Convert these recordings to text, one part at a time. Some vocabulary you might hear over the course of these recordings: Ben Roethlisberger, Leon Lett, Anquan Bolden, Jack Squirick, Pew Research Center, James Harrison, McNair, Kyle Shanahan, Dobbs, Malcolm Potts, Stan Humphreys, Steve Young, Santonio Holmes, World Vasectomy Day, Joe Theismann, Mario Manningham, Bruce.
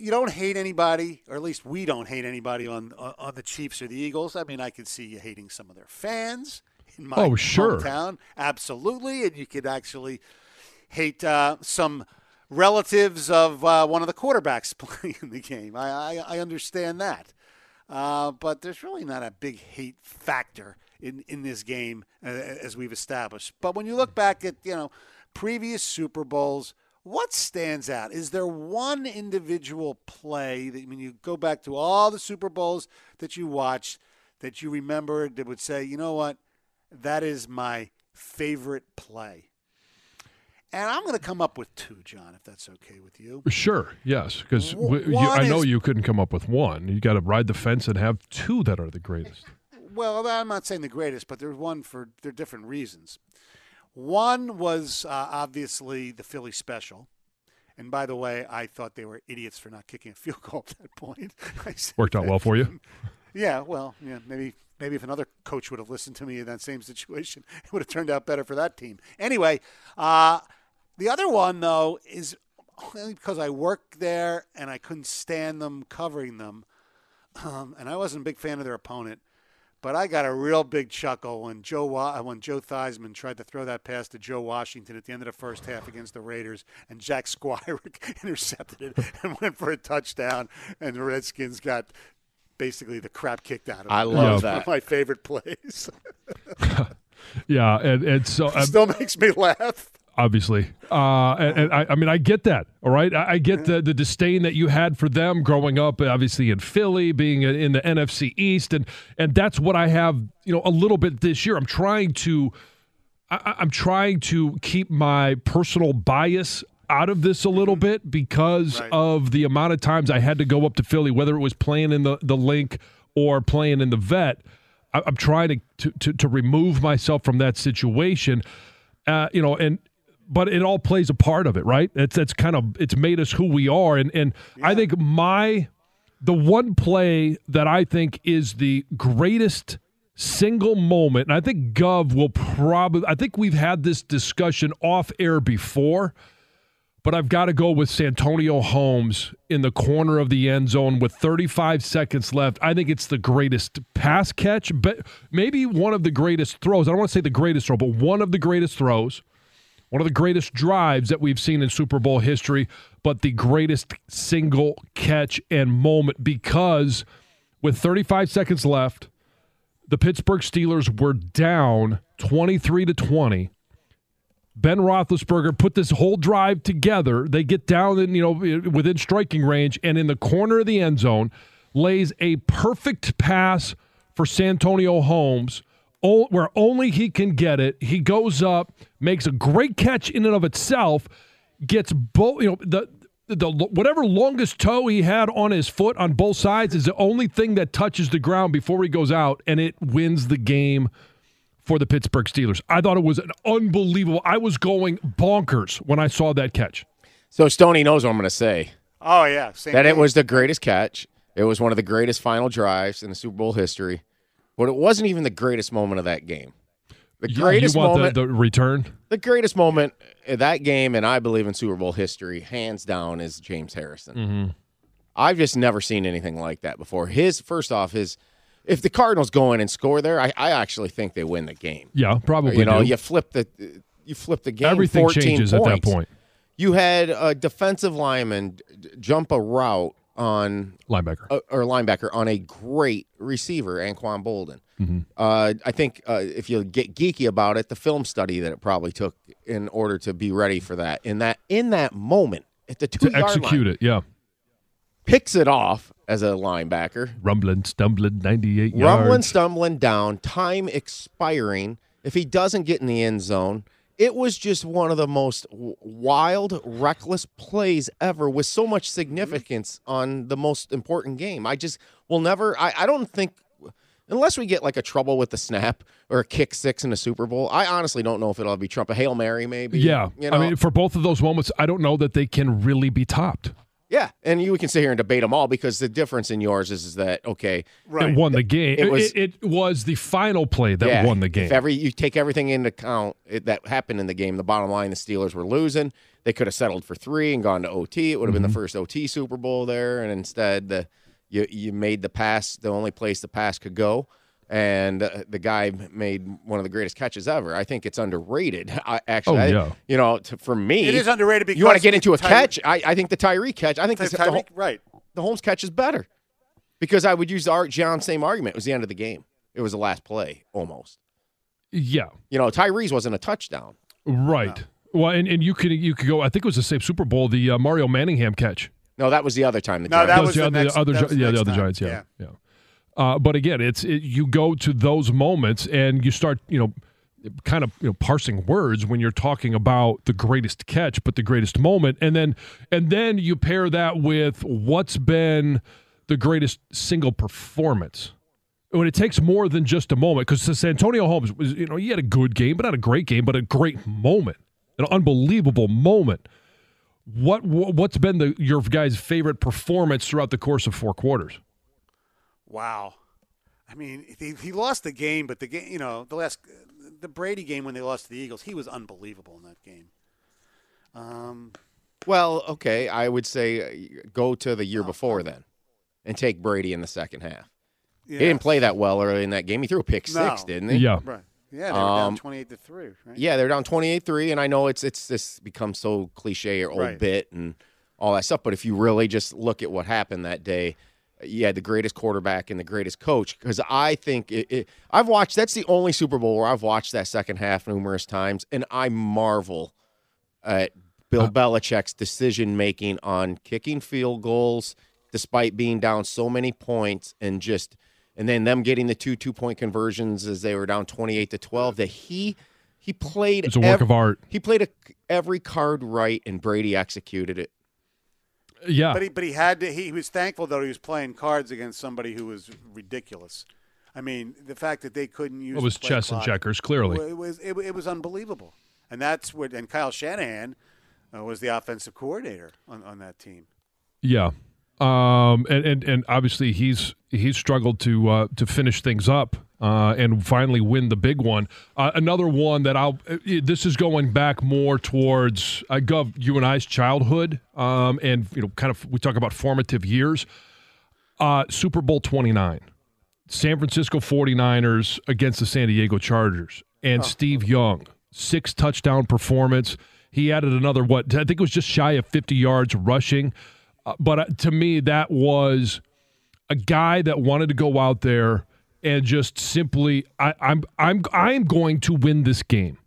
you don't hate anybody, or at least we don't hate anybody on the Chiefs or the Eagles. I mean, I could see you hating some of their fans in my hometown. Absolutely. And you could actually hate some relatives of one of the quarterbacks playing the game. I understand that. But there's really not a big hate factor in this game, as we've established. But when you look back at, you know, previous Super Bowls, what stands out? Is there one individual play that, when you go back to all the Super Bowls that you watched, that you remembered, that would say, you know what, that is my favorite play? And I'm going to come up with two, John, if that's okay with you. Sure, yes, because I know you couldn't come up with one. You got to ride the fence and have two that are the greatest. Well, I'm not saying the greatest, but there's one for they're different reasons. One was obviously the Philly special. And by the way, I thought they were idiots for not kicking a field goal at that point. Worked out well for you? Yeah, well, yeah, maybe if another coach would have listened to me in that same situation, it would have turned out better for that team. Anyway, the other one, though, is only because I worked there and I couldn't stand them covering them. And I wasn't a big fan of their opponent. But I got a real big chuckle when Joe Theismann tried to throw that pass to Joe Washington at the end of the first half against the Raiders, and Jack Squirick intercepted it and went for a touchdown, and the Redskins got basically the crap kicked out of them. I love that. One of my favorite plays. Yeah, and so it still makes me laugh. Obviously. I mean, I get that, all right? I get the disdain that you had for them growing up, obviously, in Philly, being in the NFC East, and that's what I have, you know, a little bit this year. I'm trying to keep my personal bias out of this a little bit because of the amount of times I had to go up to Philly, whether it was playing in the Link or playing in the Vet. I'm trying to remove myself from that situation, you know, and – but it all plays a part of it, right? That's kind of, it's made us who we are. And yeah. I think the one play that I think is the greatest single moment, and I think Gov will probably, I think we've had this discussion off air before, but I've got to go with Santonio Holmes in the corner of the end zone with 35 seconds left. I think it's the greatest pass catch, but maybe one of the greatest throws. I don't want to say the greatest throw, but one of the greatest throws. One of the greatest drives that we've seen in Super Bowl history, but the greatest single catch and moment, because with 35 seconds left, the Pittsburgh Steelers were down 23-20. Ben Roethlisberger put this whole drive together. They get down in, you know, within striking range, and in the corner of the end zone lays a perfect pass for Santonio Holmes, where only he can get it. He goes up, makes a great catch in and of itself, gets both, you know, the whatever longest toe he had on his foot on both sides is the only thing that touches the ground before he goes out, and it wins the game for the Pittsburgh Steelers. I thought it was an unbelievable. I was going bonkers when I saw that catch. So Stoney knows what I'm going to say. Oh, yeah. It was the greatest catch. It was one of the greatest final drives in the Super Bowl history. But it wasn't even the greatest moment of that game. The greatest moment, the return. The greatest moment of that game, and I believe in Super Bowl history, hands down, is James Harrison. Mm-hmm. I've just never seen anything like that before. If the Cardinals go in and score there, I actually think they win the game. Yeah, probably. You know, you flip the game. Everything changes at that point. You had a defensive lineman jump a route on linebacker on a great receiver, Anquan Bolden. Mm-hmm. I think if you get geeky about it, the film study that it probably took in order to be ready for that, in that moment at the 2-yard line, execute it. Yeah, picks it off as a linebacker, rumbling, stumbling down, time expiring. If he doesn't get in the end zone. It was just one of the most wild, reckless plays ever, with so much significance on the most important game. I just will never. I don't think, unless we get like a trouble with the snap or a kick six in a Super Bowl. I honestly don't know if it'll be Trump, a Hail Mary, maybe. Yeah, you know? I mean, for both of those moments, I don't know that they can really be topped. Yeah, and you can sit here and debate them all because the difference in yours is that, okay. Right. It won the game. It was the final play that won the game. If you take everything into account that happened in the game, the bottom line, the Steelers were losing. They could have settled for 3 and gone to OT. It would have been the first OT Super Bowl there, and instead you made the pass the only place the pass could go. And the guy made one of the greatest catches ever. I think it's underrated. For me, it is underrated because you want to get into a catch. I think the Tyreek catch. I think the Holmes catch is better because I would use the John's same argument. It was the end of the game. It was the last play almost. Yeah, Tyree's wasn't a touchdown. Right. No. Well, and you could go. I think it was the same Super Bowl. The Mario Manningham catch. No, that was the other time. The other Giants. Yeah. But again, you go to those moments and you start, parsing words when you're talking about the greatest catch, but the greatest moment, and then you pair that with what's been the greatest single performance. When it takes more than just a moment, because Santonio Holmes was, he had a good game, but not a great game, but a great moment, an unbelievable moment. What's been your guys' favorite performance throughout the course of 4 quarters? Wow, I mean, he lost the game, but the game, the Brady game when they lost to the Eagles, he was unbelievable in that game. Well, okay, I would say go to the year before then, and take Brady in the second half. Yeah. He didn't play that well early in that game. He threw a pick six, didn't he? Yeah, right. Yeah, they were down 28-3. Right? Yeah, they were down 28-3, and I know it's this becomes so cliche or old bit and all that stuff, but if you really just look at what happened that day. Yeah, the greatest quarterback and the greatest coach, because I think I've watched – that's the only Super Bowl where I've watched that second half numerous times, and I marvel at Bill Belichick's decision-making on kicking field goals despite being down so many points and then them getting the two two-point conversions as they were down 28-12 that he played – It's a work of art. He played every card right, and Brady executed it. Yeah, but he had to. He was thankful though he was playing cards against somebody who was ridiculous. I mean, the fact that they couldn't use it was chess clock, and checkers. Clearly, it was unbelievable, and that's what. And Kyle Shanahan was the offensive coordinator on that team. Yeah, and obviously he's struggled to finish things up and finally win the big one. Another one that I'll. This is going back more towards Gov, you and I's childhood, and we talk about formative years. Super Bowl 29, San Francisco 49ers against the San Diego Chargers, and Steve Young, 6 touchdown performance. He added another I think it was just shy of 50 yards rushing, but to me that was a guy that wanted to go out there. And just simply, I'm going to win this game.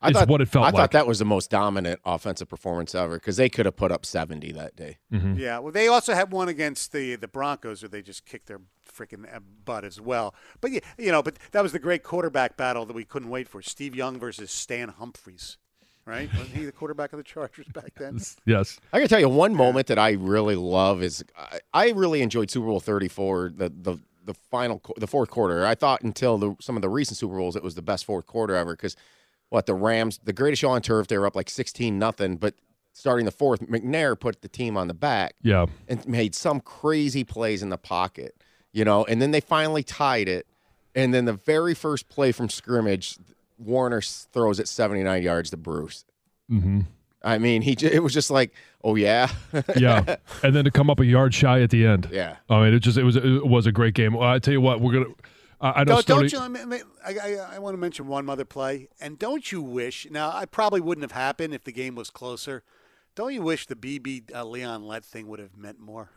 I thought that was the most dominant offensive performance ever because they could have put up 70 that day. Mm-hmm. Yeah, well, they also had one against the Broncos where they just kicked their freaking butt as well. But yeah, but that was the great quarterback battle that we couldn't wait for: Steve Young versus Stan Humphreys. Right? Wasn't he the quarterback of the Chargers back then? Yes. I gotta tell you, one moment that I really love is I really enjoyed Super Bowl 34. The final, the fourth quarter. I thought until some of the recent Super Bowls, it was the best fourth quarter ever because the Rams, the greatest show on turf, they were up like 16-0, but starting the fourth, McNair put the team on the back, and made some crazy plays in the pocket, and then they finally tied it, and then the very first play from scrimmage, Warner throws it 79 yards to Bruce. Mm-hmm. I mean, it was just like, oh yeah, yeah, and then to come up a yard shy at the end. Yeah, I mean, it was a great game. Well, I tell you what, we're gonna. I know. I want to mention one other play, and don't you wish? Now, I probably wouldn't have happened if the game was closer. Don't you wish the BB Leon Lett thing would have meant more?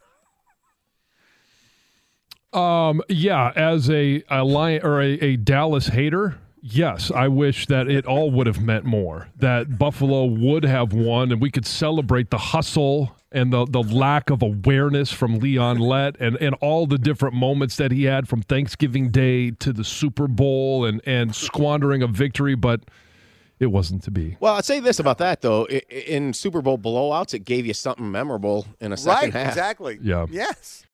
Yeah, as a Lion or a Dallas hater. Yes, I wish that it all would have meant more, that Buffalo would have won and we could celebrate the hustle and the lack of awareness from Leon Lett and all the different moments that he had from Thanksgiving Day to the Super Bowl and squandering a victory, but it wasn't to be. Well, I'd say this about that, though. In Super Bowl blowouts, it gave you something memorable in a second half. Right, exactly. Yeah. Yes.